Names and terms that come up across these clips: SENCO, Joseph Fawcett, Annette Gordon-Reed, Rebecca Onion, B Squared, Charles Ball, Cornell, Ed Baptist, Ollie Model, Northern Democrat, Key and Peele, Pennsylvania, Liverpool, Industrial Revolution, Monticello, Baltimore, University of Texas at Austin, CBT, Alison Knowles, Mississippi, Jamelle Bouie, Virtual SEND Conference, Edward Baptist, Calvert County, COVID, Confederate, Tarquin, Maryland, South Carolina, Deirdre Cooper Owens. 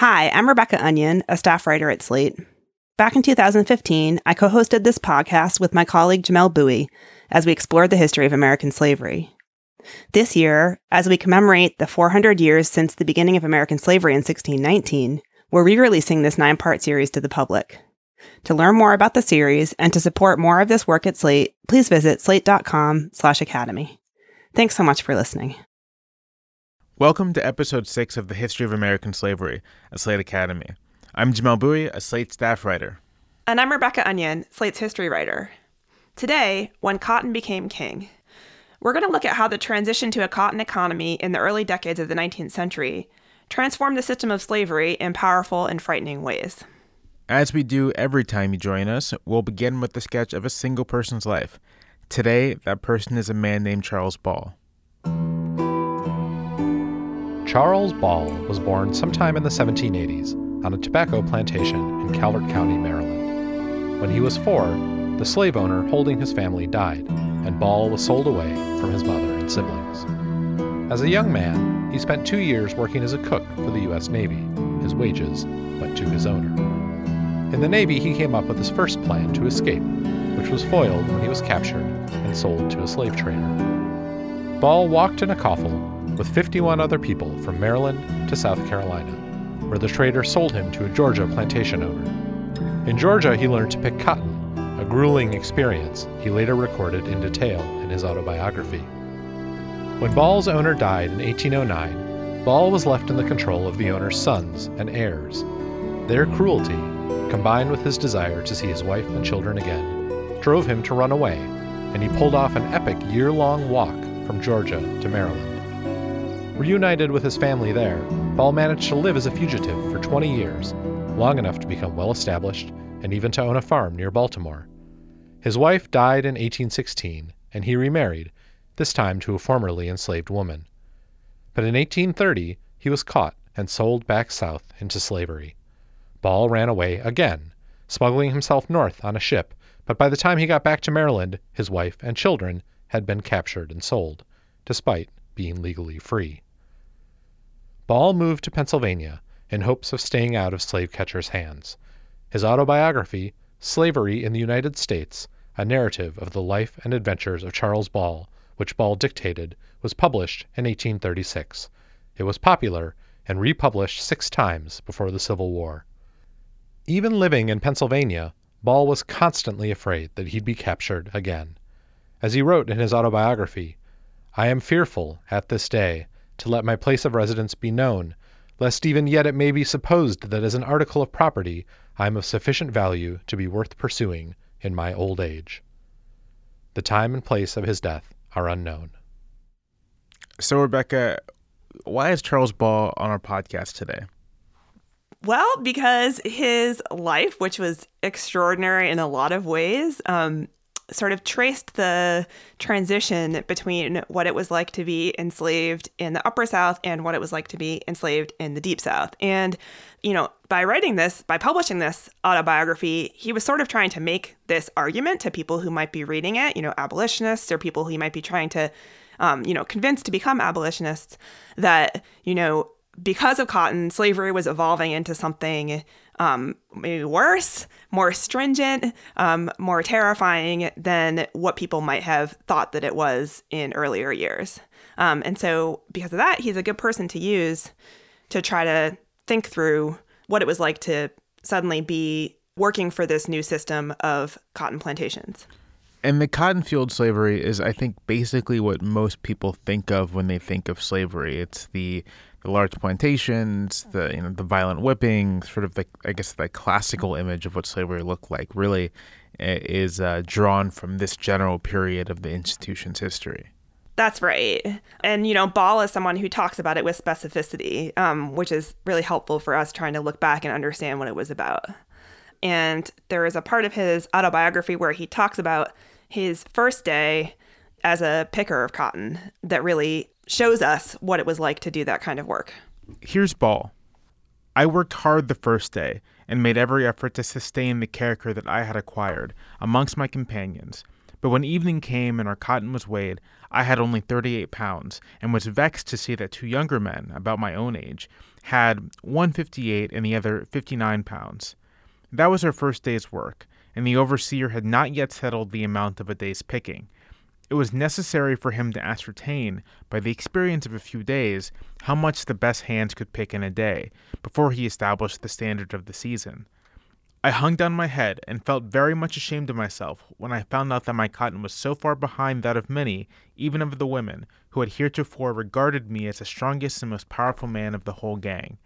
Hi, I'm Rebecca Onion, a staff writer at Slate. Back in 2015, I co-hosted this podcast with my colleague Jamelle Bouie as we explored the history of American slavery. This year, as we commemorate the 400 years since the beginning of American slavery in 1619, we're re-releasing this 9-part series to the public. To learn more about the series and to support more of this work at Slate, please visit slate.com/academy. Thanks so much for listening. Welcome to Episode 6 of the History of American Slavery at Slate Academy. I'm Jamelle Bouie, a Slate staff writer. And I'm Rebecca Onion, Slate's history writer. Today, when cotton became king. We're going to look at how the transition to a cotton economy in the early decades of the 19th century transformed the system of slavery in powerful and frightening ways. As we do every time you join us, we'll begin with the sketch of a single person's life. Today, that person is a man named Charles Ball. Charles Ball was born sometime in the 1780s on a tobacco plantation in Calvert County, Maryland. When he was 4, the slave owner holding his family died, and Ball was sold away from his mother and siblings. As a young man, he spent 2 years working as a cook for the U.S. Navy. His wages went to his owner. In the Navy, he came up with his first plan to escape, which was foiled when he was captured and sold to a slave trader. Ball walked in a coffle with 51 other people from Maryland to South Carolina, where the trader sold him to a Georgia plantation owner. In Georgia, he learned to pick cotton, a grueling experience he later recorded in detail in his autobiography. When Ball's owner died in 1809, Ball was left in the control of the owner's sons and heirs. Their cruelty, combined with his desire to see his wife and children again, drove him to run away, and he pulled off an epic year-long walk from Georgia to Maryland. Reunited with his family there, Ball managed to live as a fugitive for 20 years, long enough to become well-established and even to own a farm near Baltimore. His wife died in 1816, and he remarried, this time to a formerly enslaved woman. But in 1830, he was caught and sold back south into slavery. Ball ran away again, smuggling himself north on a ship, but by the time he got back to Maryland, his wife and children had been captured and sold, despite being legally free. Ball moved to Pennsylvania in hopes of staying out of slave catchers' hands. His autobiography, Slavery in the United States, a narrative of the life and adventures of Charles Ball, which Ball dictated, was published in 1836. It was popular and republished 6 times before the Civil War. Even living in Pennsylvania, Ball was constantly afraid that he'd be captured again. As he wrote in his autobiography, "I am fearful, at this day, to let my place of residence be known, lest even yet it may be supposed that as an article of property I am of sufficient value to be worth pursuing in my old age." The time and place of his death are unknown. So, Rebecca, why is Charles Ball on our podcast today? Well, because his life, which was extraordinary in a lot of ways, sort of traced the transition between what it was like to be enslaved in the Upper South and what it was like to be enslaved in the Deep South. And, you know, by publishing this autobiography, he was sort of trying to make this argument to people who might be reading it, you know, abolitionists or people who he might be trying to, convince to become abolitionists that, you know, because of cotton, slavery was evolving into something maybe worse, more stringent, more terrifying than what people might have thought that it was in earlier years. And so because of that, he's a good person to use to try to think through what it was like to suddenly be working for this new system of cotton plantations. And the cotton field slavery is, I think, basically what most people think of when they think of slavery. It's the large plantations, the violent whipping, sort of the classical image of what slavery looked like really is drawn from this general period of the institution's history. That's right. And, you know, Ball is someone who talks about it with specificity, which is really helpful for us trying to look back and understand what it was about. And there is a part of his autobiography where he talks about his first day as a picker of cotton that really shows us what it was like to do that kind of work. Here's Ball. "I worked hard the first day and made every effort to sustain the character that I had acquired amongst my companions, But when evening came and our cotton was weighed, I had only 38 pounds, and was vexed to see that two younger men, about my own age, had 158 and the other 59 pounds. That was our first day's work, and the overseer had not yet settled the amount of a day's picking. It was necessary for him to ascertain, by the experience of a few days, how much the best hands could pick in a day, before he established the standard of the season. I hung down my head and felt very much ashamed of myself when I found out that my cotton was so far behind that of many, even of the women, who had heretofore regarded me as the strongest and most powerful man of the whole gang.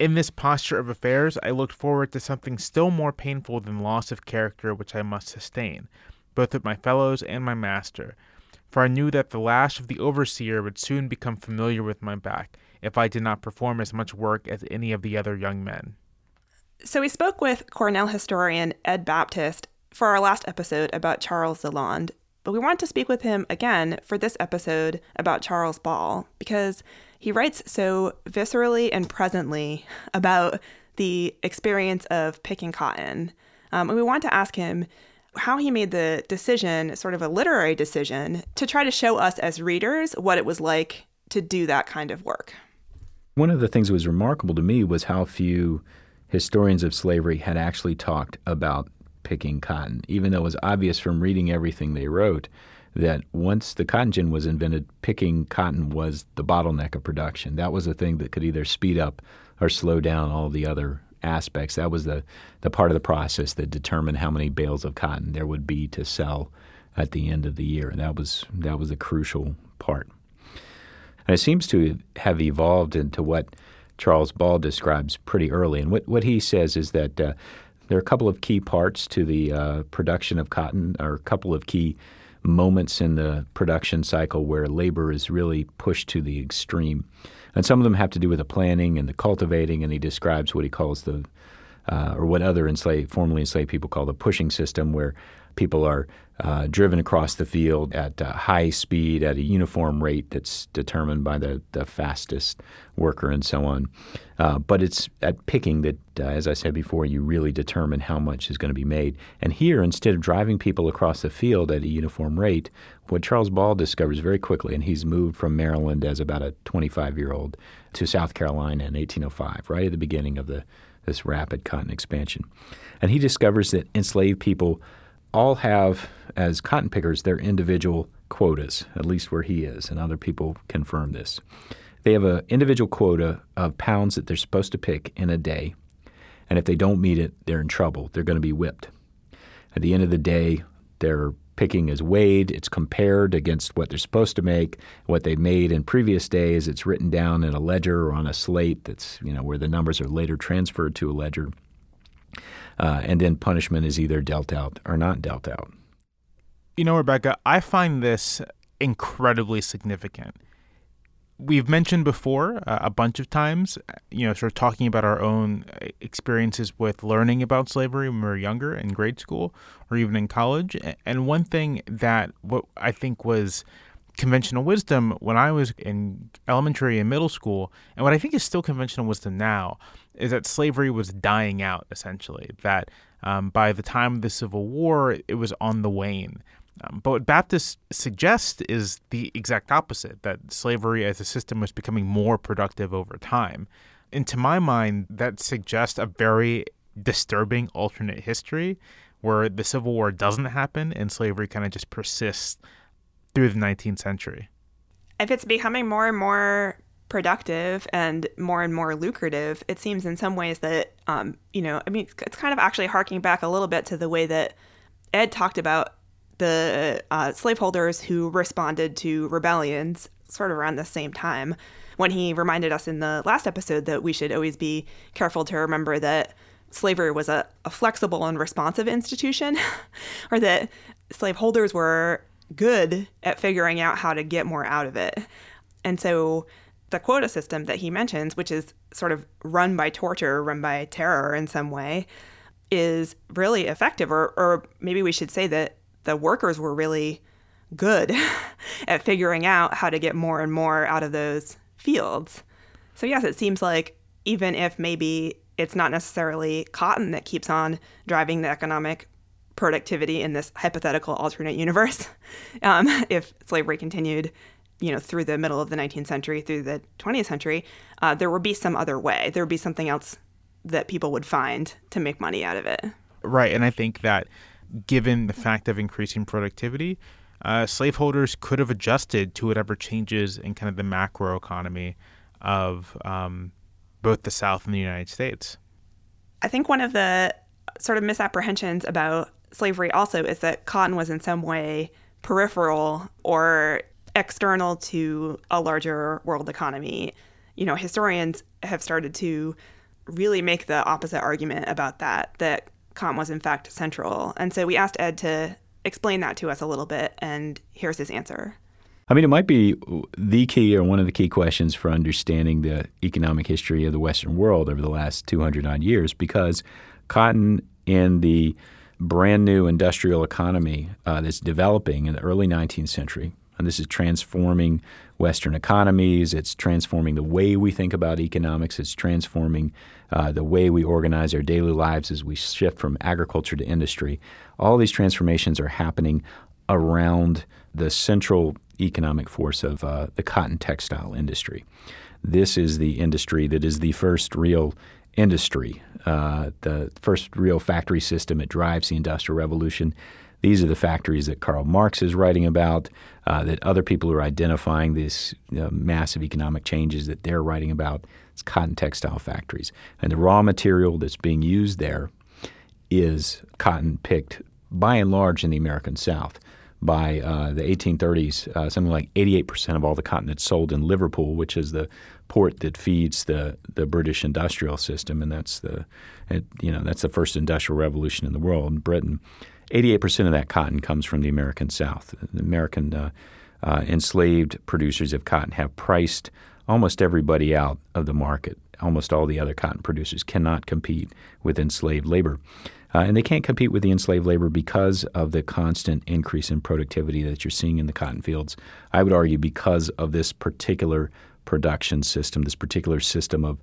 In this posture of affairs, I looked forward to something still more painful than loss of character which I must sustain, both with my fellows and my master, for I knew that the lash of the overseer would soon become familiar with my back if I did not perform as much work as any of the other young men. So we spoke with Cornell historian Ed Baptist for our last episode about Charles Lalonde, but we want to speak with him again for this episode about Charles Ball, because he writes so viscerally and presently about the experience of picking cotton. And we want to ask him how he made the decision, sort of a literary decision, to try to show us as readers what it was like to do that kind of work. One of the things that was remarkable to me was how few historians of slavery had actually talked about picking cotton, even though it was obvious from reading everything they wrote that once the cotton gin was invented, picking cotton was the bottleneck of production. That was the thing that could either speed up or slow down all the other aspects. That was the part of the process that determined how many bales of cotton there would be to sell at the end of the year. And that was the crucial part. And it seems to have evolved into what Charles Ball describes pretty early. And what he says is that there are a couple of key parts to the production of cotton, or a couple of key moments in the production cycle where labor is really pushed to the extreme. And some of them have to do with the planting and the cultivating, and he describes what he calls the, or what other formerly enslaved people call the pushing system, where people are driven across the field at high speed at a uniform rate that's determined by the fastest worker and so on. But it's at picking that, as I said before, you really determine how much is going to be made. And here, instead of driving people across the field at a uniform rate, what Charles Ball discovers very quickly, and he's moved from Maryland as about a 25-year-old to South Carolina in 1805, right at the beginning of this rapid cotton expansion. And he discovers that enslaved people all have, as cotton pickers, their individual quotas, at least where he is, and other people confirm this. They have an individual quota of pounds that they're supposed to pick in a day, and if they don't meet it, they're in trouble. They're going to be whipped. At the end of the day, their picking is weighed. It's compared against what they're supposed to make, what they've made in previous days. It's written down in a ledger or on a slate that's, where the numbers are later transferred to a ledger. And then punishment is either dealt out or not dealt out. Rebecca, I find this incredibly significant. We've mentioned before a bunch of times, sort of talking about our own experiences with learning about slavery when we were younger in grade school or even in college. And one thing that what I think was conventional wisdom when I was in elementary and middle school, and what I think is still conventional wisdom now, is that slavery was dying out, essentially, that by the time of the Civil War, it was on the wane. But what Baptist suggests is the exact opposite, that slavery as a system was becoming more productive over time. And to my mind, that suggests a very disturbing alternate history where the Civil War doesn't happen and slavery kind of just persists through the 19th century. If it's becoming more and more productive and more lucrative, it seems in some ways that, it's kind of actually harking back a little bit to the way that Ed talked about the slaveholders who responded to rebellions sort of around the same time, when he reminded us in the last episode that we should always be careful to remember that slavery was a flexible and responsive institution, or that slaveholders were good at figuring out how to get more out of it. And so the quota system that he mentions, which is sort of run by torture, run by terror in some way, is really effective. Or maybe we should say that the workers were really good at figuring out how to get more and more out of those fields. So yes, it seems like even if maybe it's not necessarily cotton that keeps on driving the economic productivity in this hypothetical alternate universe if slavery continued, through the middle of the 19th century, through the 20th century, there would be some other way. There would be something else that people would find to make money out of it. Right. And I think that given the fact of increasing productivity, slaveholders could have adjusted to whatever changes in kind of the macro economy of both the South and the United States. I think one of the sort of misapprehensions about slavery also is that cotton was in some way peripheral or external to a larger world economy. Historians have started to really make the opposite argument about that cotton was in fact central. And so we asked Ed to explain that to us a little bit, and here's his answer. I mean, it might be the key or one of the key questions for understanding the economic history of the Western world over the last 200-odd years, because cotton in the brand-new industrial economy that's developing in the early 19th century, and this is transforming Western economies, it's transforming the way we think about economics, it's transforming the way we organize our daily lives as we shift from agriculture to industry. All these transformations are happening around the central economic force of the cotton textile industry. This is the industry that is the first real industry, the first real factory system. It drives the Industrial Revolution. These are the factories that Karl Marx is writing about, that other people are identifying these massive economic changes that they're writing about. It's cotton textile factories. And the raw material that's being used there is cotton picked by and large in the American South. By the 1830s, something like 88% of all the cotton that's sold in Liverpool, which is the port that feeds the British industrial system, and that's the first industrial revolution in the world in Britain. 88% of that cotton comes from the American South. The American enslaved producers of cotton have priced almost everybody out of the market. Almost all the other cotton producers cannot compete with enslaved labor. And they can't compete with the enslaved labor because of the constant increase in productivity that you're seeing in the cotton fields. I would argue because of this particular production system, this particular system of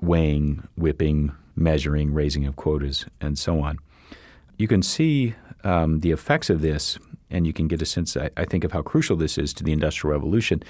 weighing, whipping, measuring, raising of quotas, and so on. You can see the effects of this, and you can get a sense, I think, of how crucial this is to the Industrial Revolution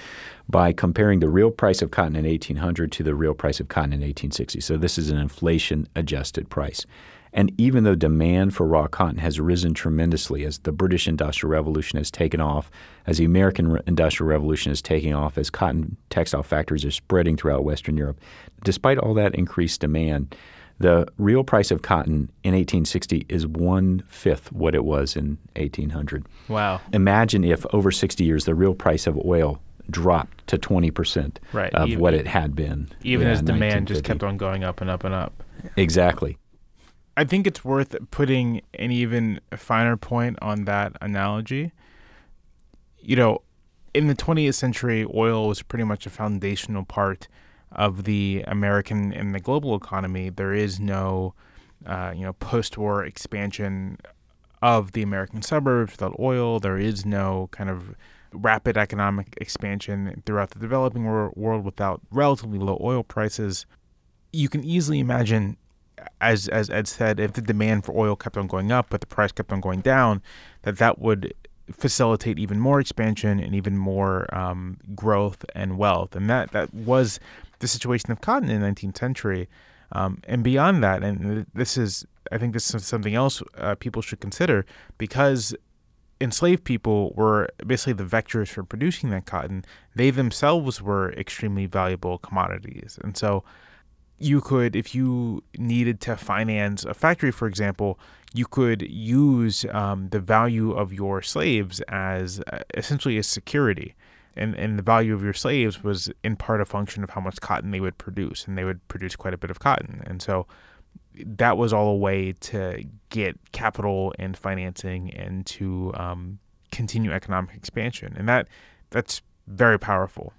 by comparing the real price of cotton in 1800 to the real price of cotton in 1860. So this is an inflation-adjusted price. And even though demand for raw cotton has risen tremendously as the British Industrial Revolution has taken off, as the American Industrial Revolution is taking off, as cotton textile factories are spreading throughout Western Europe, despite all that increased demand, the real price of cotton in 1860 is 1/5 what it was in 1800. Wow. Imagine if over 60 years the real price of oil dropped to 20% of what it had been. Even as demand just kept on going up and up and up. Exactly. I think it's worth putting an even finer point on that analogy. In the 20th century, oil was pretty much a foundational part of the American and the global economy. There is no, post-war expansion of the American suburbs without oil. There is no kind of rapid economic expansion throughout the developing world without relatively low oil prices. You can easily imagine, as Ed said, if the demand for oil kept on going up but the price kept on going down, that would facilitate even more expansion and even more growth and wealth. And that was the situation of cotton in the 19th century. And beyond that, and I think this is something else people should consider, because enslaved people were basically the vectors for producing that cotton. They themselves were extremely valuable commodities. And so you could, if you needed to finance a factory, for example, you could use the value of your slaves as essentially as security. And the value of your slaves was in part a function of how much cotton they would produce, and they would produce quite a bit of cotton. And so that was all a way to get capital and financing and to continue economic expansion. And that's very powerful.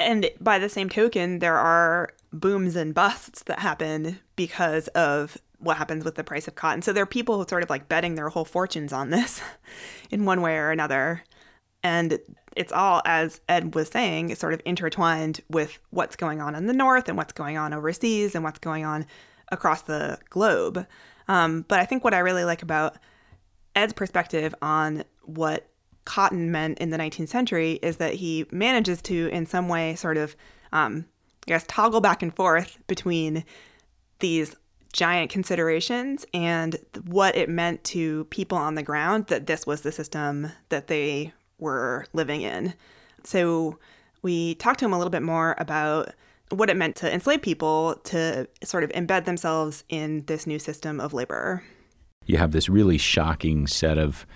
And by the same token, there are booms and busts that happen because of what happens with the price of cotton. So there are people who sort of like betting their whole fortunes on this in one way or another. And it's all, as Ed was saying, sort of intertwined with what's going on in the North and what's going on overseas and what's going on across the globe. But I think what I really like about Ed's perspective on what cotton meant in the 19th century is that he manages to, in some way, sort of, toggle back and forth between these giant considerations and what it meant to people on the ground that this was the system that they were living in. So we talked to him a little bit more about what it meant to enslave people to sort of embed themselves in this new system of labor. You have this really shocking set of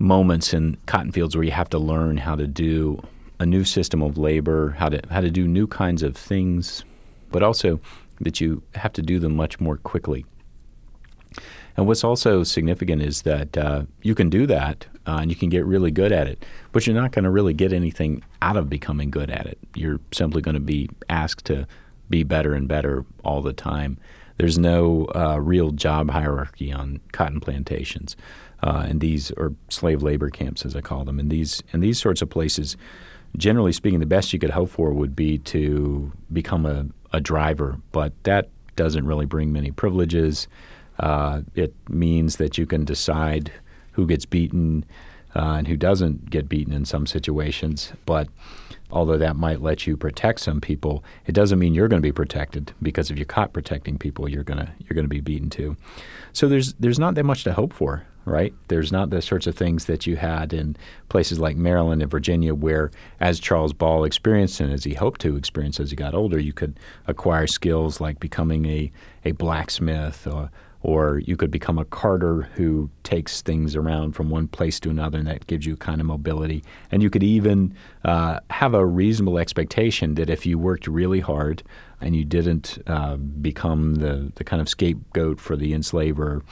moments in cotton fields where you have to learn how to do a new system of labor, how to do new kinds of things, but also that you have to do them much more quickly. And what's also significant is that you can do that and you can get really good at it, but you're not going to really get anything out of becoming good at it. You're simply going to be asked to be better and better all the time. There's no real job hierarchy on cotton plantations, and these are slave labor camps, as I call them. In these sorts of places, generally speaking, the best you could hope for would be to become a driver, but that doesn't really bring many privileges. It means that you can decide who gets beaten and who doesn't get beaten in some situations. But although that might let you protect some people, it doesn't mean you're going to be protected, because if you're caught protecting people, you're going to be beaten too. So there's not that much to hope for, right? There's not the sorts of things that you had in places like Maryland and Virginia, where, as Charles Ball experienced and as he hoped to experience as he got older, you could acquire skills like becoming a blacksmith, or you could become a carter who takes things around from one place to another, and that gives you kind of mobility. And you could even have a reasonable expectation that if you worked really hard and you didn't become the kind of scapegoat for the enslaver,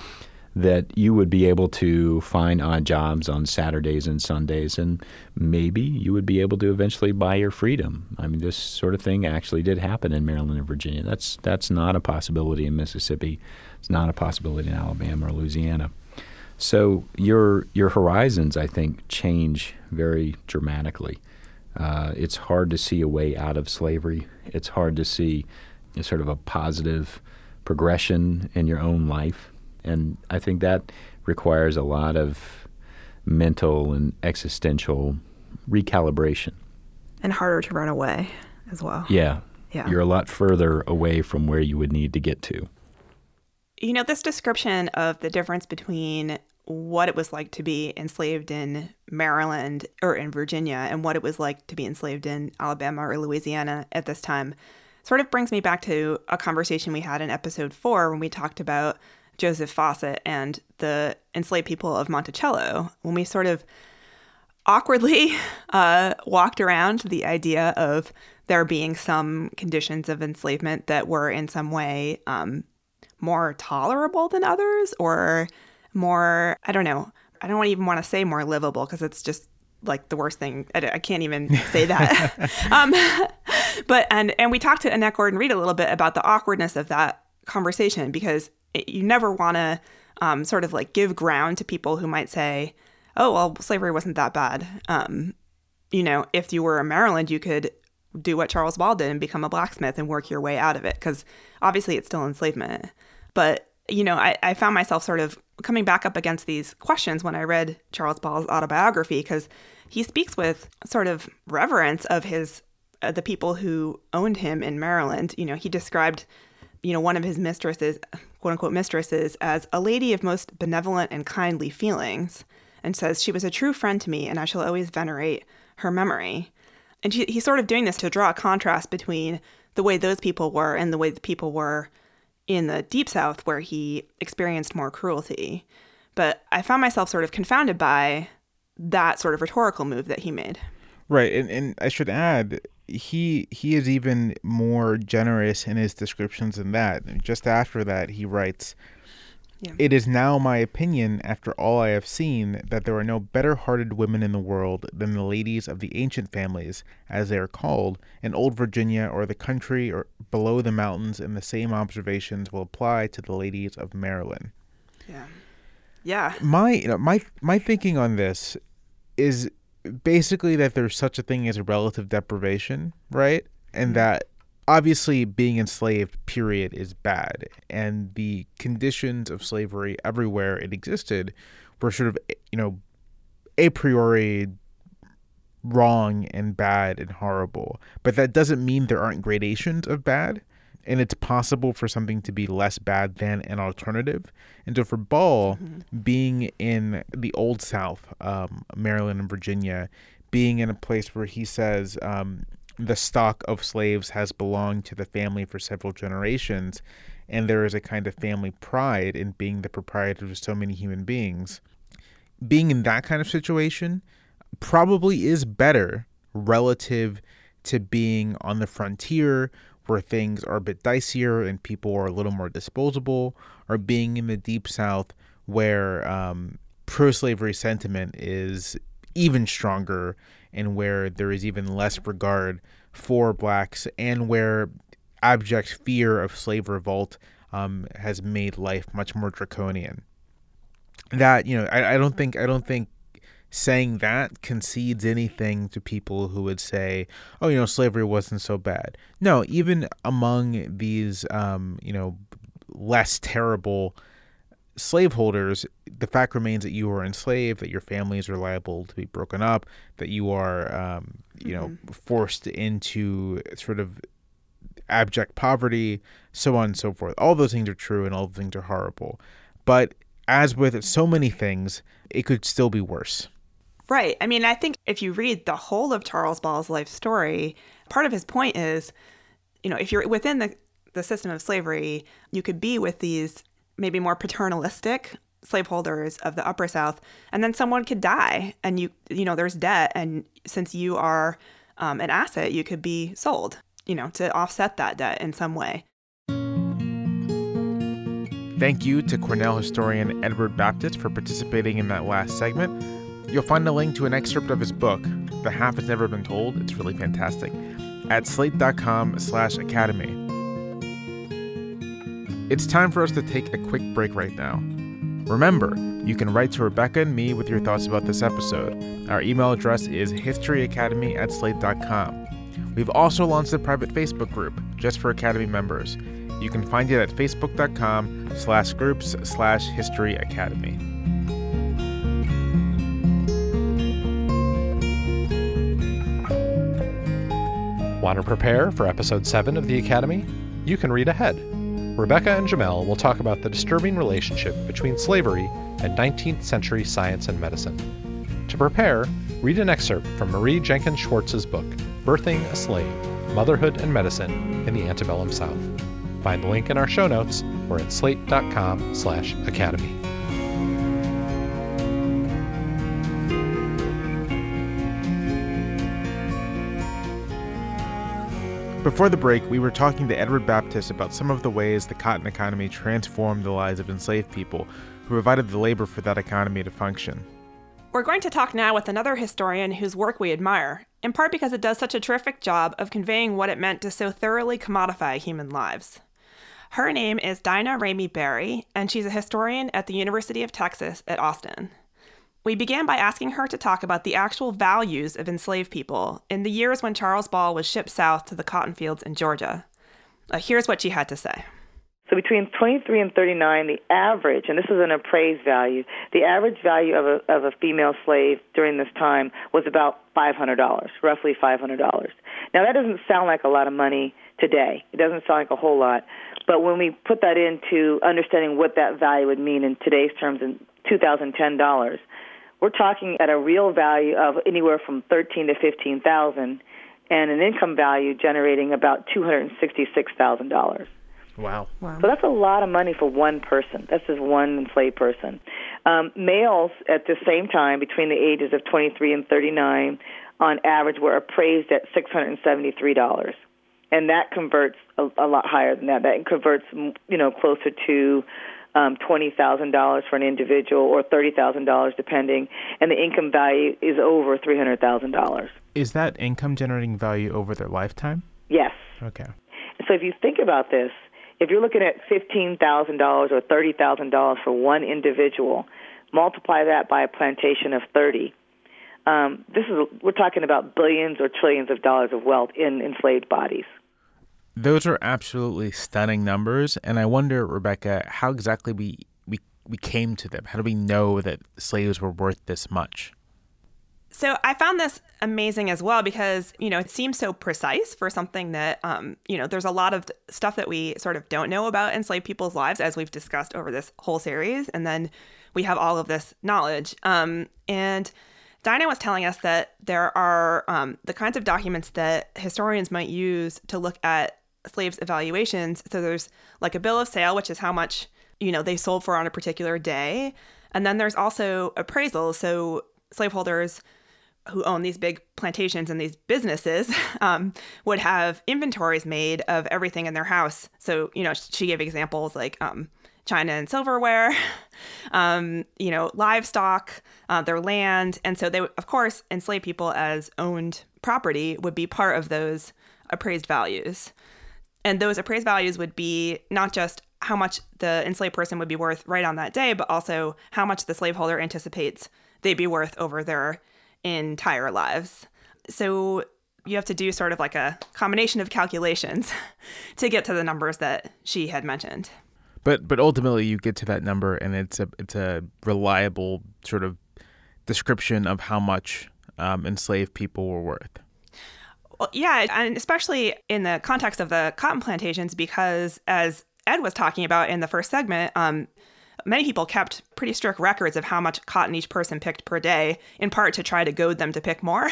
that you would be able to find odd jobs on Saturdays and Sundays, and maybe you would be able to eventually buy your freedom. I mean, this sort of thing actually did happen in Maryland and Virginia. That's not a possibility in Mississippi. It's not a possibility in Alabama or Louisiana. So your horizons, I think, change very dramatically. It's hard to see a way out of slavery. It's hard to see a sort of a positive progression in your own life. And I think that requires a lot of mental and existential recalibration. And harder to run away as well. Yeah. You're a lot further away from where you would need to get to. You know, this description of the difference between what it was like to be enslaved in Maryland or in Virginia and what it was like to be enslaved in Alabama or Louisiana at this time sort of brings me back to a conversation we had in episode 4 when we talked about Joseph Fawcett and the enslaved people of Monticello, when we sort of awkwardly walked around the idea of there being some conditions of enslavement that were in some way more tolerable than others, or more, I don't know, I don't even want to say more livable, because it's just like the worst thing. I can't even say that. But we talked to Annette Gordon-Reed a little bit about the awkwardness of that conversation, because you never want to sort of like give ground to people who might say, oh, well, slavery wasn't that bad. You know, if you were in Maryland, you could do what Charles Ball did and become a blacksmith and work your way out of it, because obviously it's still enslavement. But, you know, I found myself sort of coming back up against these questions when I read Charles Ball's autobiography, because he speaks with sort of reverence of his the people who owned him in Maryland. You know, he described, you know, one of his mistresses, quote unquote mistresses, as a lady of most benevolent and kindly feelings, and says, she was a true friend to me and I shall always venerate her memory. And he's sort of doing this to draw a contrast between the way those people were and the way the people were in the Deep South, where he experienced more cruelty. But I found myself sort of confounded by that sort of rhetorical move that he made. Right. And I should add, he is even more generous in his descriptions than that. And just after that, he writes, yeah. It is now my opinion, after all I have seen, that there are no better-hearted women in the world than the ladies of the ancient families, as they are called, in old Virginia or the country or below the mountains, and the same observations will apply to the ladies of Maryland. Yeah. My thinking on this is basically that there's such a thing as a relative deprivation, right? And that obviously, being enslaved, period, is bad, and the conditions of slavery everywhere it existed were sort of, you know, a priori wrong and bad and horrible. But that doesn't mean there aren't gradations of bad. And it's possible for something to be less bad than an alternative. And so for Ball, mm-hmm. being in the Old South, Maryland and Virginia, being in a place where he says the stock of slaves has belonged to the family for several generations, and there is a kind of family pride in being the proprietor of so many human beings, being in that kind of situation probably is better relative to being on the frontier, where things are a bit dicier and people are a little more disposable, or being in the Deep South where pro-slavery sentiment is even stronger and where there is even less regard for blacks and where abject fear of slave revolt has made life much more draconian. That, you know, I don't think saying that concedes anything to people who would say, oh, you know, slavery wasn't so bad. No, even among these, you know, less terrible slaveholders, the fact remains that you are enslaved, that your families are liable to be broken up, that you are, you mm-hmm. know, forced into sort of abject poverty, so on and so forth. All those things are true and all those things are horrible. But as with so many things, it could still be worse. Right. I mean, I think if you read the whole of Charles Ball's life story, part of his point is, you know, if you're within the system of slavery, you could be with these maybe more paternalistic slaveholders of the Upper South, and then someone could die, and you know, there's debt, and since you are an asset, you could be sold, you know, to offset that debt in some way. Thank you to Cornell historian Edward Baptist for participating in that last segment. You'll find a link to an excerpt of his book, The Half Has Never Been Told, it's really fantastic, at slate.com/academy. It's time for us to take a quick break right now. Remember, you can write to Rebecca and me with your thoughts about this episode. Our email address is historyacademy@slate.com. We've also launched a private Facebook group just for Academy members. You can find it at facebook.com/groups/historyacademy. Want to prepare for episode 7 of the Academy? You can read ahead. Rebecca and Jamelle will talk about the disturbing relationship between slavery and 19th century science and medicine. To prepare, read an excerpt from Marie Jenkins Schwartz's book, Birthing a Slave, Motherhood and Medicine in the Antebellum South. Find the link in our show notes or at slate.com/academy. Before the break, we were talking to Edward Baptist about some of the ways the cotton economy transformed the lives of enslaved people who provided the labor for that economy to function. We're going to talk now with another historian whose work we admire, in part because it does such a terrific job of conveying what it meant to so thoroughly commodify human lives. Her name is Daina Ramey Berry, and she's a historian at the University of Texas at Austin. We began by asking her to talk about the actual values of enslaved people in the years when Charles Ball was shipped south to the cotton fields in Georgia. Here's what she had to say. So between 23 and 39, the average, and this is an appraised value, the average value of a female slave during this time was about $500, roughly $500. Now, that doesn't sound like a lot of money today. It doesn't sound like a whole lot. But when we put that into understanding what that value would mean in today's terms in $2010, we're talking at a real value of anywhere from $13,000 to $15,000 and an income value generating about $266,000. Wow. So that's a lot of money for one person. That's just one enslaved person. Males at the same time, between the ages of 23 and 39, on average were appraised at $673. And that converts a lot higher than that. That converts, you know, closer to $20,000 for an individual or $30,000 depending. And the income value is over $300,000. Is that income generating value over their lifetime? Yes. Okay. So if you think about this, if you're looking at $15,000 or $30,000 for one individual, multiply that by a plantation of 30. We're talking about billions or trillions of dollars of wealth in enslaved bodies. Those are absolutely stunning numbers, and I wonder, Rebecca, how exactly we we came to them? How do we know that slaves were worth this much? So I found this amazing as well because, you know, it seems so precise for something that, you know, there's a lot of stuff that we sort of don't know about enslaved people's lives, as we've discussed over this whole series. And then we have all of this knowledge. And Daina was telling us that there are the kinds of documents that historians might use to look at slaves' evaluations. So there's like a bill of sale, which is how much, you know, they sold for on a particular day. And then there's also appraisals. So slaveholders who own these big plantations and these businesses would have inventories made of everything in their house. So, you know, she gave examples like china and silverware, you know, livestock, their land. And so they would, of course, enslaved people as owned property would be part of those appraised values. And those appraised values would be not just how much the enslaved person would be worth right on that day, but also how much the slaveholder anticipates they'd be worth over their entire lives. So you have to do sort of like a combination of calculations to get to the numbers that she had mentioned. But ultimately you get to that number, and it's a reliable sort of description of how much enslaved people were worth. Well, yeah, and especially in the context of the cotton plantations, because as Ed was talking about in the first segment, many people kept pretty strict records of how much cotton each person picked per day, in part to try to goad them to pick more,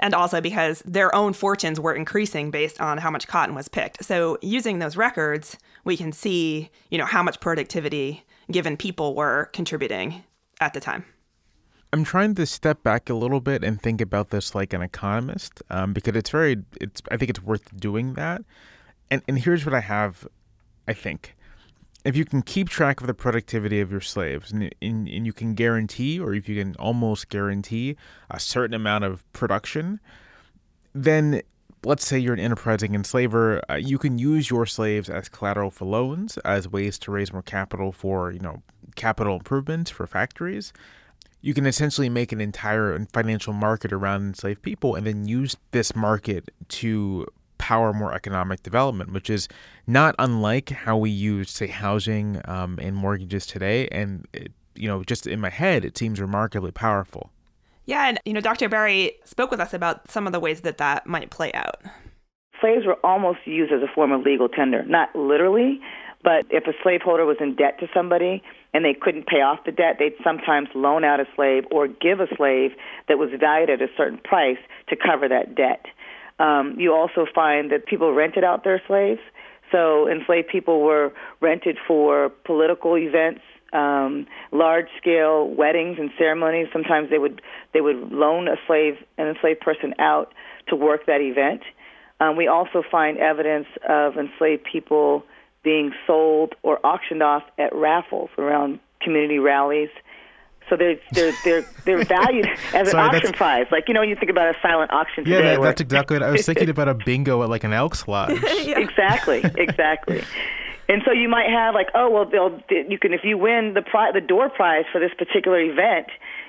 and also because their own fortunes were increasing based on how much cotton was picked. So using those records, we can see, you know, how much productivity given people were contributing at the time. I'm trying to step back a little bit and think about this like an economist, because I think it's worth doing that. And here's what I have, I think. If you can keep track of the productivity of your slaves and you can guarantee, or if you can almost guarantee, a certain amount of production, then let's say you're an enterprising enslaver, you can use your slaves as collateral for loans, as ways to raise more capital for, you know, capital improvements for factories. You can essentially make an entire financial market around enslaved people and then use this market to power more economic development, which is not unlike how we use, say, housing and mortgages today. And, you know, just in my head, it seems remarkably powerful. Yeah. And, you know, Dr. Berry spoke with us about some of the ways that that might play out. Slaves were almost used as a form of legal tender, not literally, but if a slaveholder was in debt to somebody and they couldn't pay off the debt, they'd sometimes loan out a slave or give a slave that was valued at a certain price to cover that debt. You also find that people rented out their slaves. So enslaved people were rented for political events, large-scale weddings and ceremonies. Sometimes they would loan a slave, an enslaved person, out to work that event. We also find evidence of enslaved people being sold or auctioned off at raffles around community rallies. So they're valued as an auction prize. Like, you know, when you think about a silent auction today. Yeah, that's exactly what I was thinking about, a bingo at like an Elks Lodge. Yeah. Exactly. And so you might have like, oh, well, if you win the door prize for this particular event,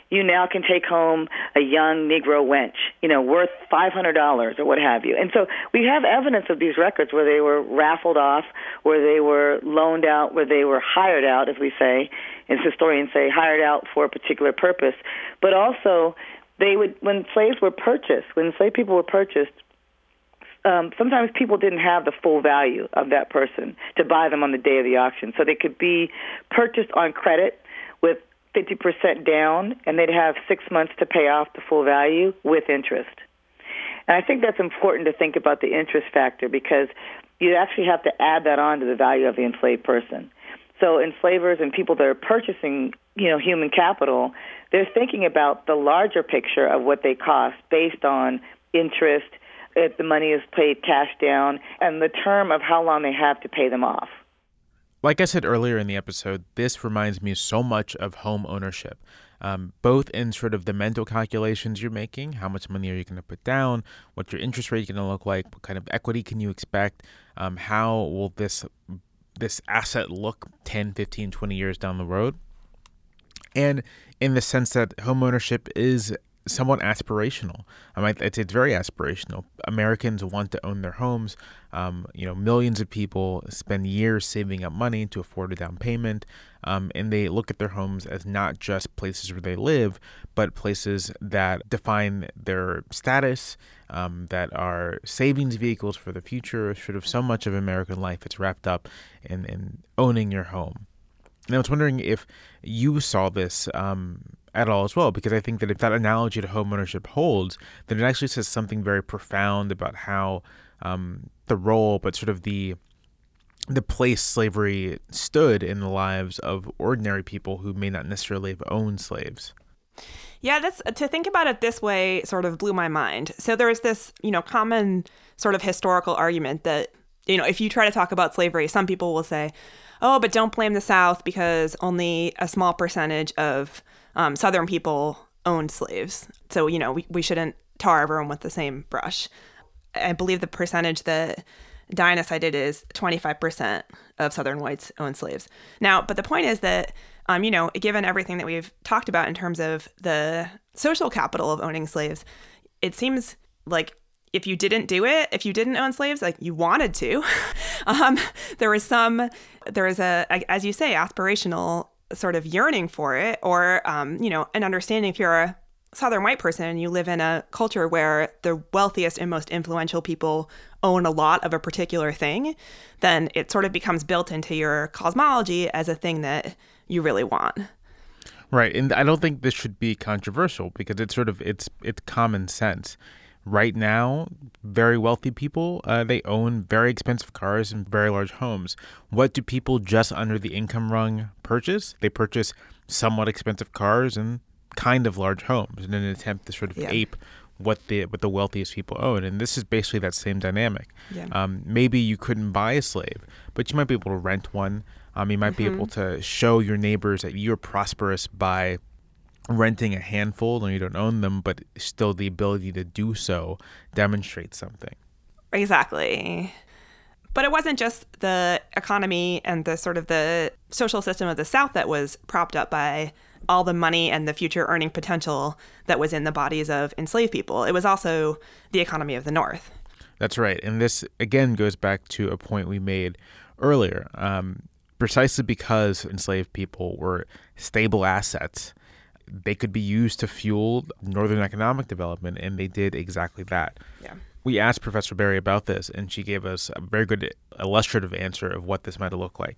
you now can take home a young Negro wench, you know, worth $500 or what have you. And so we have evidence of these records where they were raffled off, where they were loaned out, where they were hired out, as we say, as historians say, hired out for a particular purpose. But also, when slave people were purchased, sometimes people didn't have the full value of that person to buy them on the day of the auction. So they could be purchased on credit with 50% down, and they'd have 6 months to pay off the full value with interest. And I think that's important to think about the interest factor, because you actually have to add that on to the value of the enslaved person. So enslavers and people that are purchasing, you know, human capital, they're thinking about the larger picture of what they cost based on interest, if the money is paid cash down, and the term of how long they have to pay them off. Like I said earlier in the episode, this reminds me so much of home ownership, both in sort of the mental calculations you're making, how much money are you going to put down, what your interest rate is going to look like, what kind of equity can you expect, how will this asset look 10, 15, 20 years down the road, and in the sense that home ownership is somewhat aspirational. I mean, it's very aspirational. Americans want to own their homes. Millions of people spend years saving up money to afford a down payment, and they look at their homes as not just places where they live, but places that define their status, that are savings vehicles for the future. Sort of so much of American life is wrapped up in owning your home. And I was wondering if you saw this at all as well, because I think that if that analogy to homeownership holds, then it actually says something very profound about how the role, but sort of the place slavery stood in the lives of ordinary people who may not necessarily have owned slaves. Yeah, that's, to think about it this way sort of blew my mind. So there is this, common sort of historical argument that, if you try to talk about slavery, some people will say, oh, but don't blame the South because only a small percentage of Southern people owned slaves. So, we shouldn't tar everyone with the same brush. I believe the percentage that Daina cited is 25% of Southern whites owned slaves. Now, but the point is that, given everything that we've talked about in terms of the social capital of owning slaves, it seems like if you didn't do it, if you didn't own slaves, like you wanted to, there is a, as you say, aspirational sort of yearning for it, or, an understanding if you're a Southern white person and you live in a culture where the wealthiest and most influential people own a lot of a particular thing, then it sort of becomes built into your cosmology as a thing that you really want. Right. And I don't think this should be controversial because it's common sense. Right now, very wealthy people, they own very expensive cars and very large homes. What do people just under the income rung purchase? They purchase somewhat expensive cars and kind of large homes in an attempt to sort of ape what the wealthiest people own. And this is basically that same dynamic. Yeah. Maybe you couldn't buy a slave, but you might be able to rent one. You might be able to show your neighbors that you're prosperous by renting a handful, and you don't own them, but still the ability to do so demonstrates something. Exactly. But it wasn't just the economy and the sort of the social system of the South that was propped up by all the money and the future earning potential that was in the bodies of enslaved people. It was also the economy of the North. That's right. And this, again, goes back to a point we made earlier. Precisely because enslaved people were stable assets, they could be used to fuel Northern economic development, and they did exactly that. Yeah. We asked Professor Berry about this, and she gave us a very good illustrative answer of what this might look like.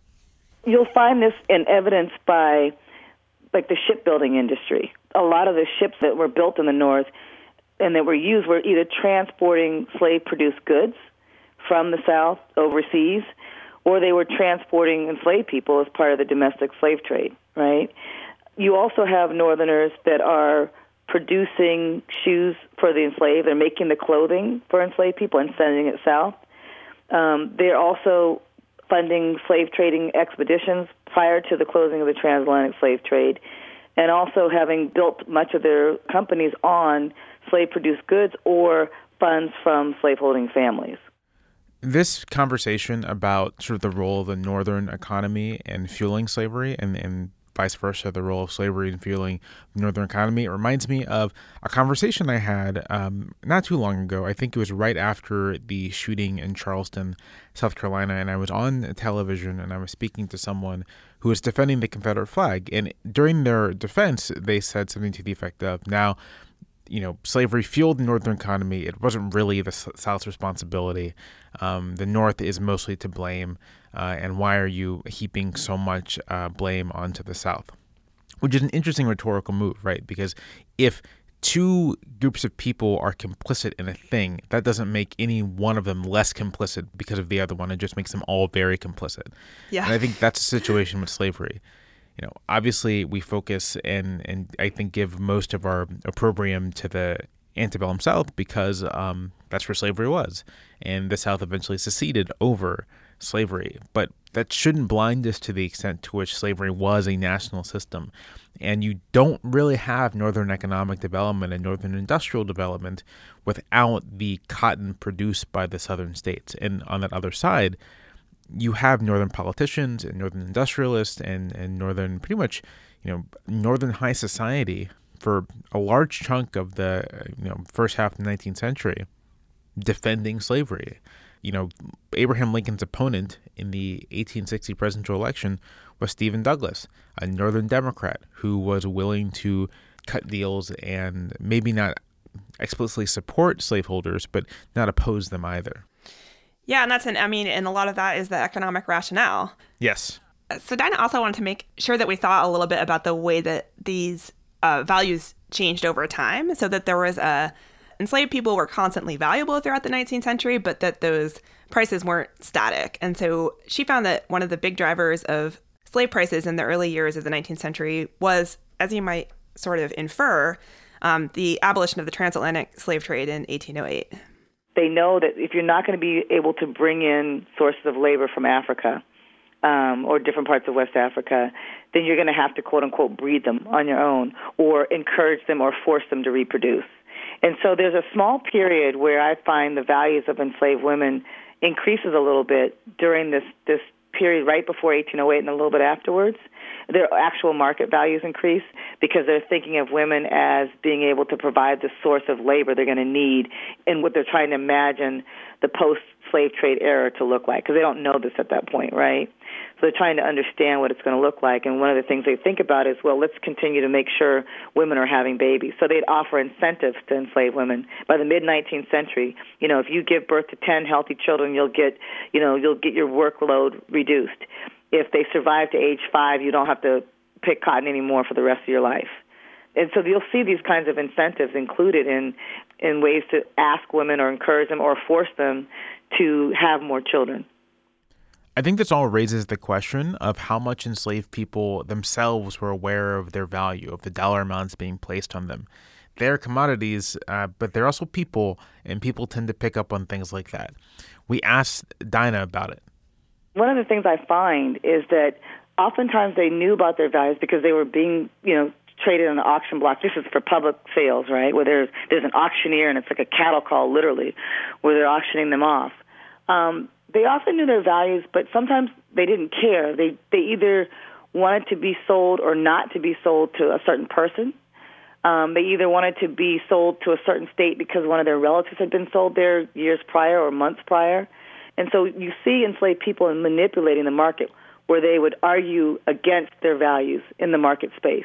You'll find this in evidence by, like, the shipbuilding industry. A lot of the ships that were built in the North and that were used were either transporting slave-produced goods from the South overseas, or they were transporting enslaved people as part of the domestic slave trade, right? You also have Northerners that are producing shoes for the enslaved. They're making the clothing for enslaved people and sending it south. They're also funding slave trading expeditions prior to the closing of the transatlantic slave trade, and also having built much of their companies on slave-produced goods or funds from slaveholding families. This conversation about sort of the role of the Northern economy in fueling slavery and vice versa, the role of slavery in fueling the Northern economy, it reminds me of a conversation I had not too long ago. I think it was right after the shooting in Charleston, South Carolina, and I was on television and I was speaking to someone who was defending the Confederate flag. And during their defense, they said something to the effect of, now, slavery fueled the Northern economy. It wasn't really the South's responsibility. The North is mostly to blame. And why are you heaping so much blame onto the South? Which is an interesting rhetorical move, right? Because if two groups of people are complicit in a thing, that doesn't make any one of them less complicit because of the other one. It just makes them all very complicit. Yeah. And I think that's the situation with slavery. Obviously we focus and I think give most of our opprobrium to the antebellum South because that's where slavery was. And the South eventually seceded over slavery, but that shouldn't blind us to the extent to which slavery was a national system. And you don't really have Northern economic development and Northern industrial development without the cotton produced by the Southern states. And on that other side, you have Northern politicians and Northern industrialists and Northern, pretty much, Northern high society for a large chunk of the first half of the 19th century defending slavery. You know, Abraham Lincoln's opponent in the 1860 presidential election was Stephen Douglas, a Northern Democrat who was willing to cut deals and maybe not explicitly support slaveholders, but not oppose them either. Yeah, and a lot of that is the economic rationale. Yes. So Daina also wanted to make sure that we thought a little bit about the way that these values changed over time, so that there was enslaved people were constantly valuable throughout the 19th century, but that those prices weren't static. And so she found that one of the big drivers of slave prices in the early years of the 19th century was, as you might sort of infer, the abolition of the transatlantic slave trade in 1808. They know that if you're not going to be able to bring in sources of labor from Africa or different parts of West Africa, then you're going to have to, quote unquote, breed them on your own or encourage them or force them to reproduce. And so there's a small period where I find the values of enslaved women increases a little bit during this period right before 1808 and a little bit afterwards. Their actual market values increase because they're thinking of women as being able to provide the source of labor they're going to need and what they're trying to imagine the post-slave trade era to look like, because they don't know this at that point, right? So they're trying to understand what it's going to look like, and one of the things they think about is, well, let's continue to make sure women are having babies. So they'd offer incentives to enslaved women. By the mid-19th century, if you give birth to 10 healthy children, you'll get your workload reduced. If they survive to age 5, you don't have to pick cotton anymore for the rest of your life. And so you'll see these kinds of incentives included in ways to ask women or encourage them or force them to have more children. I think this all raises the question of how much enslaved people themselves were aware of their value, of the dollar amounts being placed on them. They're commodities, but they're also people, and people tend to pick up on things like that. We asked Daina about it. One of the things I find is that oftentimes they knew about their values because they were being, traded on the auction block. This is for public sales, right, where there's an auctioneer, and it's like a cattle call, literally, where they're auctioning them off. They often knew their values, but sometimes they didn't care. They either wanted to be sold or not to be sold to a certain person. They either wanted to be sold to a certain state because one of their relatives had been sold there years prior or months prior. And so you see enslaved people manipulating the market, where they would argue against their values in the market space.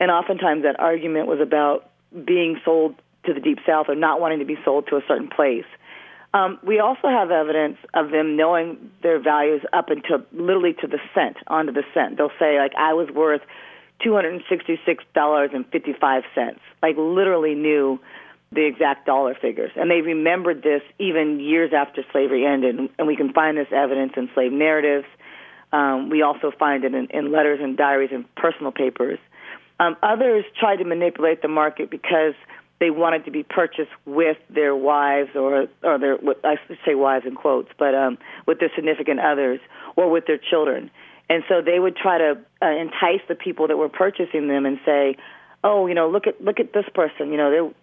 And oftentimes that argument was about being sold to the Deep South or not wanting to be sold to a certain place. We also have evidence of them knowing their values up until literally to the cent, onto the cent. They'll say, like, I was worth $266.55, like literally knew the exact dollar figures. And they remembered this even years after slavery ended, and we can find this evidence in slave narratives. We also find it in letters and diaries and personal papers. Others tried to manipulate the market because they wanted to be purchased with their wives or their, I say wives in quotes, but with their significant others or with their children. And so they would try to entice the people that were purchasing them and say, oh, look at this person.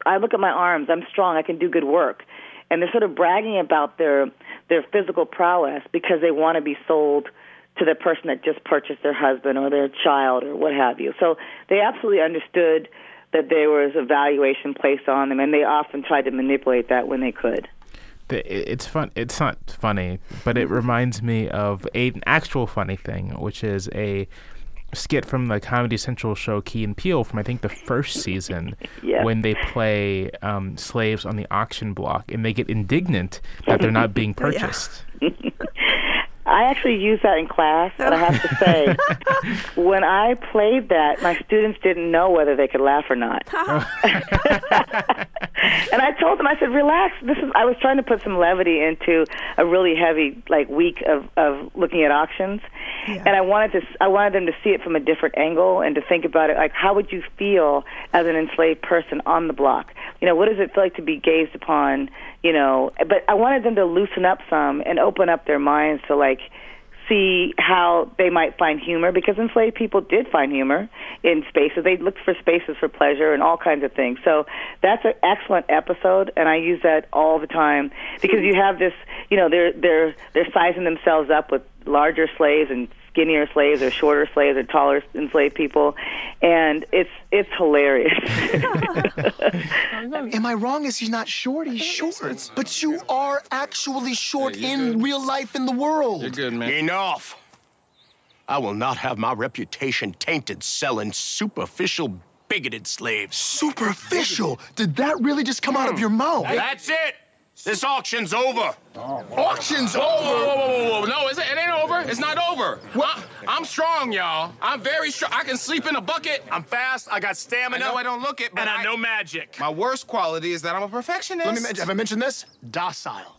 I look at my arms. I'm strong. I can do good work. And they're sort of bragging about their physical prowess because they want to be sold to the person that just purchased their husband or their child or what have you. So they absolutely understood that there was a valuation placed on them, and they often tried to manipulate that when they could. It's fun. It's not funny, but it reminds me of an actual funny thing, which is a skit from the Comedy Central show Key and Peele from I think the first season when they play slaves on the auction block and they get indignant that they're not being purchased. Yeah. I actually used that in class, and I have to say, when I played that, my students didn't know whether they could laugh or not. And I told them, I said, relax. I was trying to put some levity into a really heavy, week of looking at auctions, and I wanted them to see it from a different angle and to think about it, how would you feel as an enslaved person on the block? What does it feel like to be gazed upon? But I wanted them to loosen up some and open up their minds to see how they might find humor, because enslaved people did find humor in spaces. They looked for spaces for pleasure and all kinds of things. So that's an excellent episode, and I use that all the time because you have this, they're sizing themselves up with larger slaves and skinnier slaves or shorter slaves or taller enslaved people, and it's hilarious. Am I wrong? Is he not short? He's short. But you are actually short in real life in the world. You're good, man. Enough. I will not have my reputation tainted selling superficial, bigoted slaves. Superficial? Did that really just come out of your mouth? That's it. This auction's over. Auction's over? Whoa. No, it ain't over. It's not over. What? I'm strong, y'all. I'm very strong. I can sleep in a bucket. I'm fast. I got stamina. I know I don't look it, but and I know magic. My worst quality is that I'm a perfectionist. Have I mentioned this? Docile.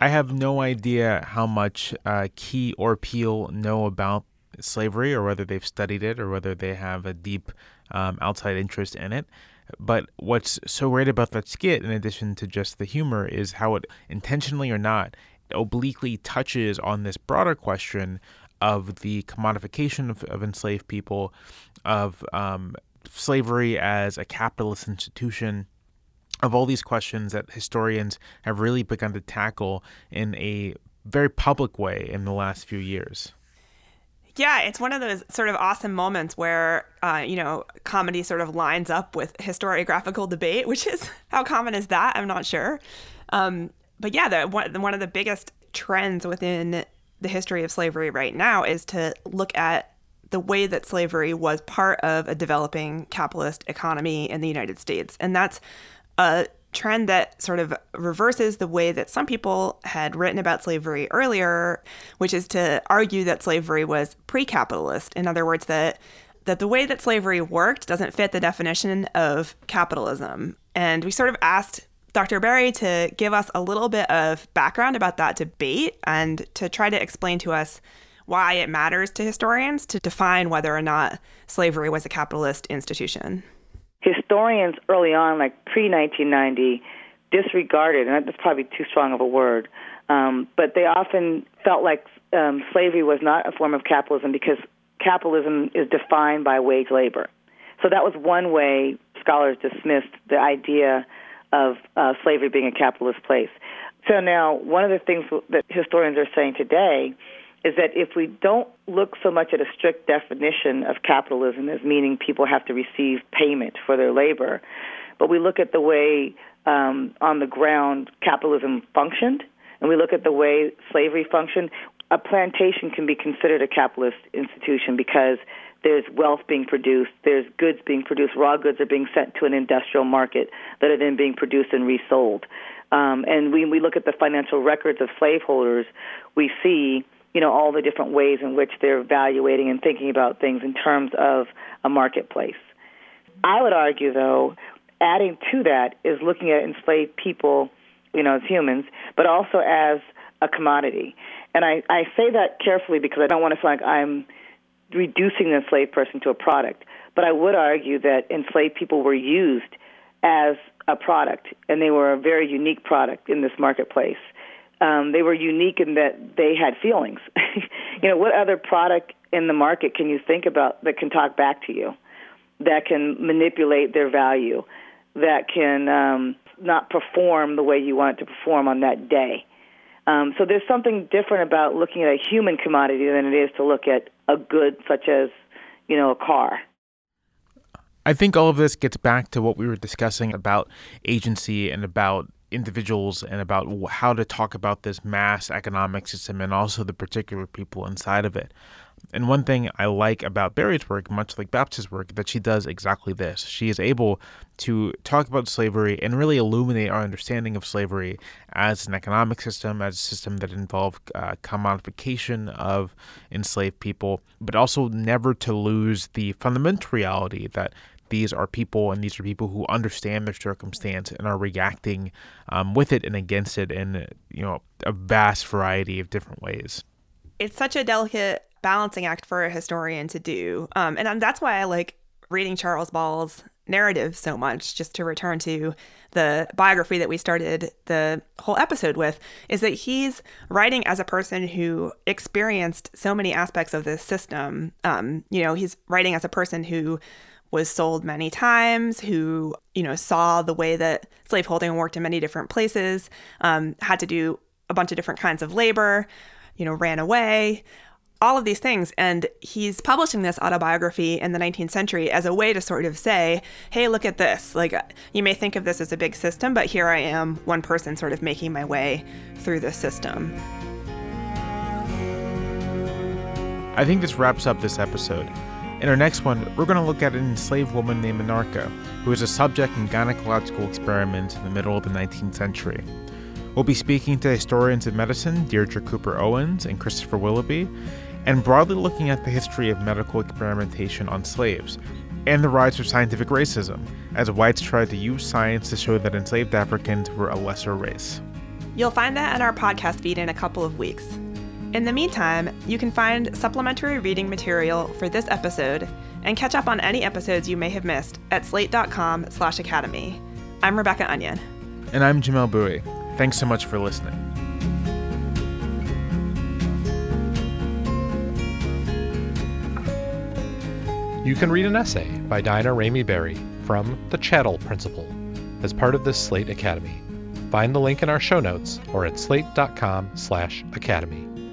I have no idea how much Key or Peele know about slavery, or whether they've studied it, or whether they have a deep outside interest in it. But what's so great about that skit, in addition to just the humor, is how it, intentionally or not, obliquely touches on this broader question of the commodification of enslaved people, of slavery as a capitalist institution, of all these questions that historians have really begun to tackle in a very public way in the last few years. Yeah, it's one of those sort of awesome moments where, comedy sort of lines up with historiographical debate, which is, how common is that? I'm not sure. But yeah, one of the biggest trends within the history of slavery right now is to look at the way that slavery was part of a developing capitalist economy in the United States. And that's a trend that sort of reverses the way that some people had written about slavery earlier, which is to argue that slavery was pre-capitalist. In other words, that the way that slavery worked doesn't fit the definition of capitalism. And we sort of asked Dr. Berry to give us a little bit of background about that debate and to try to explain to us why it matters to historians to define whether or not slavery was a capitalist institution. Historians early on, like pre-1990, disregarded, and that's probably too strong of a word, but they often felt like slavery was not a form of capitalism because capitalism is defined by wage labor. So that was one way scholars dismissed the idea of slavery being a capitalist place. So now one of the things that historians are saying today is that if we don't look so much at a strict definition of capitalism as meaning people have to receive payment for their labor, but we look at the way on the ground capitalism functioned, and we look at the way slavery functioned, a plantation can be considered a capitalist institution because there's wealth being produced, there's goods being produced, raw goods are being sent to an industrial market that are then being produced and resold. And when we look at the financial records of slaveholders, we see all the different ways in which they're evaluating and thinking about things in terms of a marketplace. I would argue, though, adding to that is looking at enslaved people, as humans, but also as a commodity. And I say that carefully because I don't want to feel like I'm reducing the enslaved person to a product. But I would argue that enslaved people were used as a product, and they were a very unique product in this marketplace. They were unique in that they had feelings. What other product in the market can you think about that can talk back to you, that can manipulate their value, that can not perform the way you want it to perform on that day? So there's something different about looking at a human commodity than it is to look at a good such as, a car. I think all of this gets back to what we were discussing about agency and about individuals and about how to talk about this mass economic system and also the particular people inside of it. And one thing I like about Berry's work, much like Baptist's work, that she does exactly this. She is able to talk about slavery and really illuminate our understanding of slavery as an economic system, as a system that involved commodification of enslaved people, but also never to lose the fundamental reality that these are people, and these are people who understand their circumstance and are reacting with it and against it in a vast variety of different ways. It's such a delicate balancing act for a historian to do. And that's why I like reading Charles Ball's narrative so much, just to return to the biography that we started the whole episode with, is that he's writing as a person who experienced so many aspects of this system. He's writing as a person who was sold many times, who, saw the way that slaveholding worked in many different places, had to do a bunch of different kinds of labor, ran away. all of these things. And he's publishing this autobiography in the 19th century as a way to sort of say, hey, look at this. Like, you may think of this as a big system, but here I am, one person sort of making my way through this system. I think this wraps up this episode. In our next one, we're going to look at an enslaved woman named Minarca, who was a subject in gynecological experiments in the middle of the 19th century. We'll be speaking to historians of medicine, Deirdre Cooper Owens and Christopher Willoughby, and broadly looking at the history of medical experimentation on slaves and the rise of scientific racism, as whites tried to use science to show that enslaved Africans were a lesser race. You'll find that in our podcast feed in a couple of weeks. In the meantime, you can find supplementary reading material for this episode and catch up on any episodes you may have missed at slate.com/academy. I'm Rebecca Onion. And I'm Jamelle Bouie. Thanks so much for listening. You can read an essay by Daina Ramey Berry from The Chattel Principle as part of this Slate Academy. Find the link in our show notes or at slate.com/academy.